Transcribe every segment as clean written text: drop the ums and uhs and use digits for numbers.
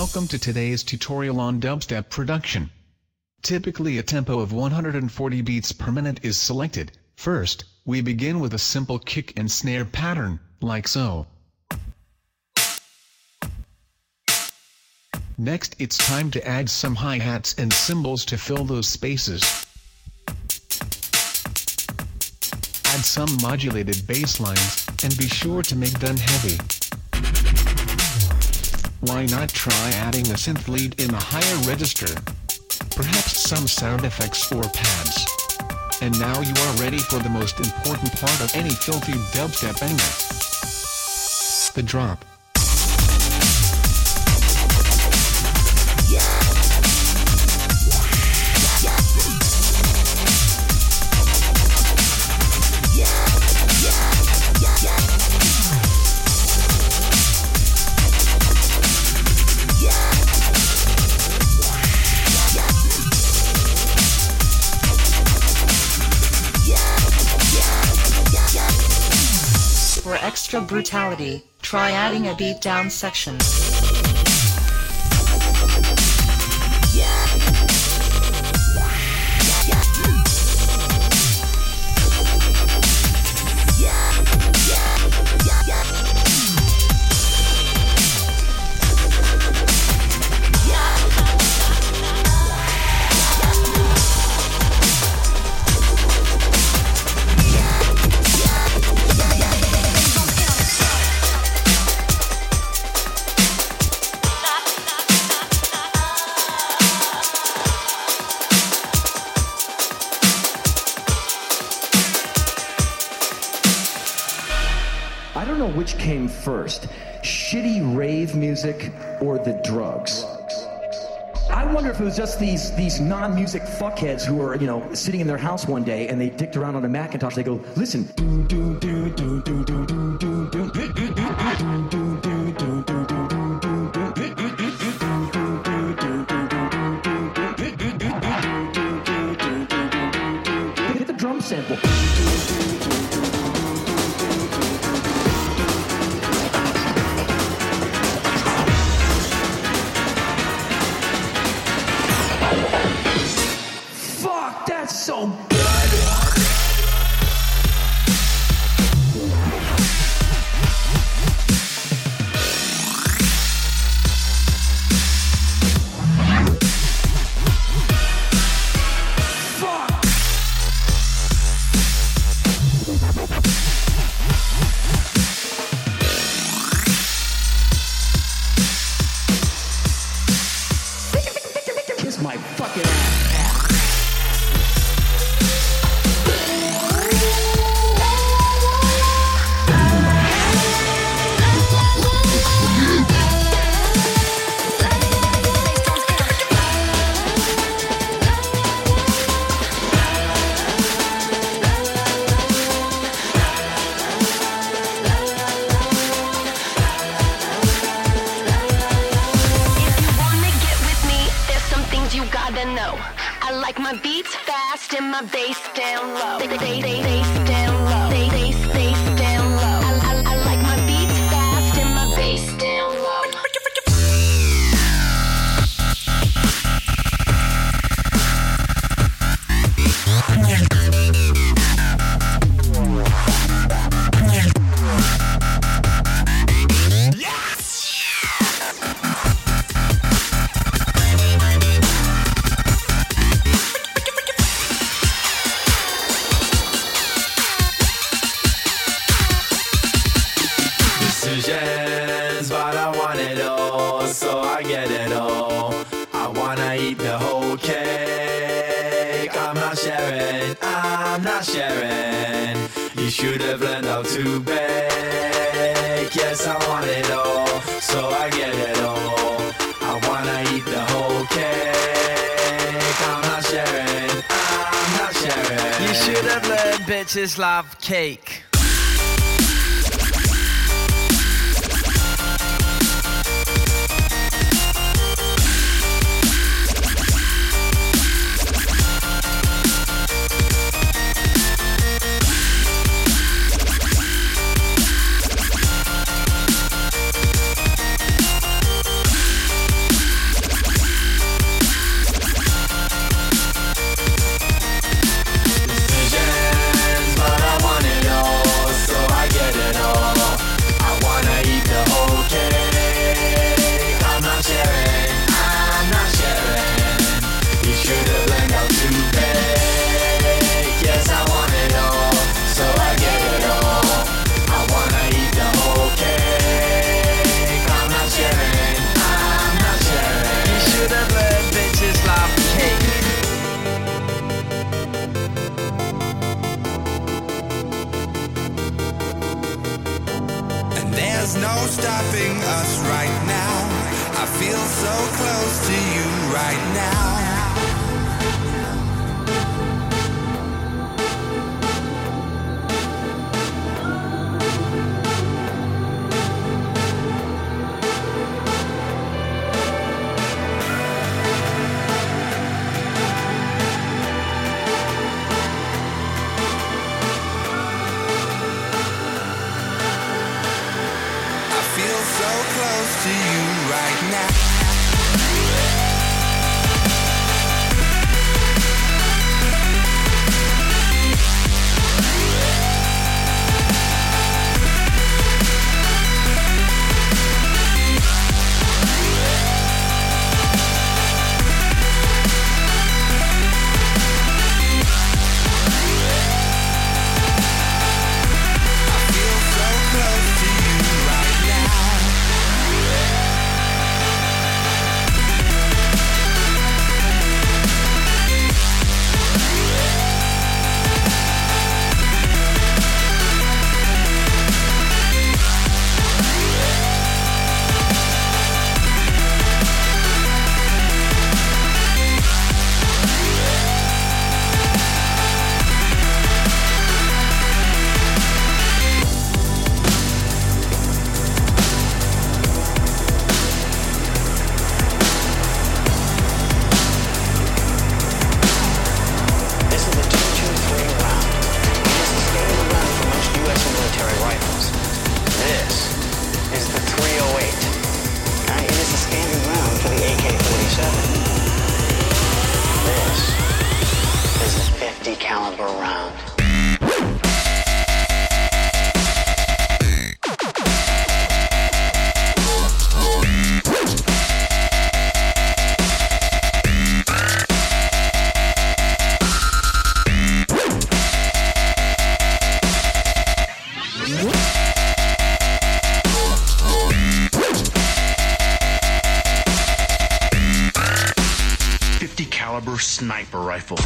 Welcome to today's tutorial on dubstep production. Typically a tempo of 140 beats per minute is selected. First, we begin with a simple kick and snare pattern, like so. Next it's time to add some hi-hats and cymbals to fill those spaces. Add some modulated bass lines, and be sure to make them heavy. Why not try adding a synth lead in a higher register? Perhaps some sound effects or pads. And now you are ready for the most important part of any filthy dubstep banger. The drop. For extra brutality, try adding a beatdown section. I don't know which came first, shitty rave music or the drugs. I wonder if it was just these non-music fuckheads who are, sitting in their house one day and they dicked around on a Macintosh. They go, listen. Hit the drum sample. So kiss my fucking ass. No, I like my beats fast and my bass down low. Bass down low. Bass down low. I like my beats fast and my bass down low. Yes! But I want it all, so I get it all. I wanna eat the whole cake. I'm not sharing. You should have learned how to bake. Yes, I want it all, so I get it all. I wanna eat the whole cake. I'm not sharing. You should have learned bitches love cake. so close to you right now. Sniper rifle.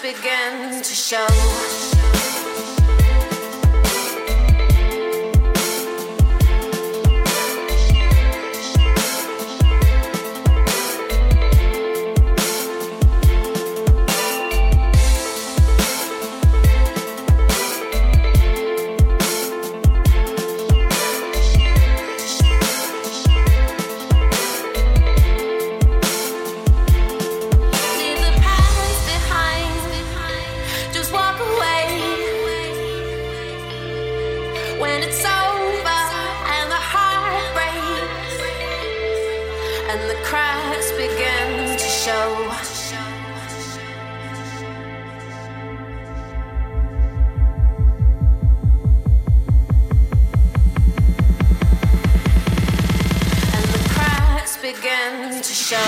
Begin to show. And the cracks begin to show.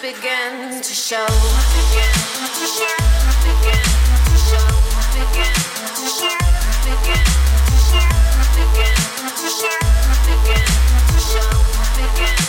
Begin to show. Begin to show. Begin to show. Begin to show. Begin to show. Begin to show. Begin to show. Begin.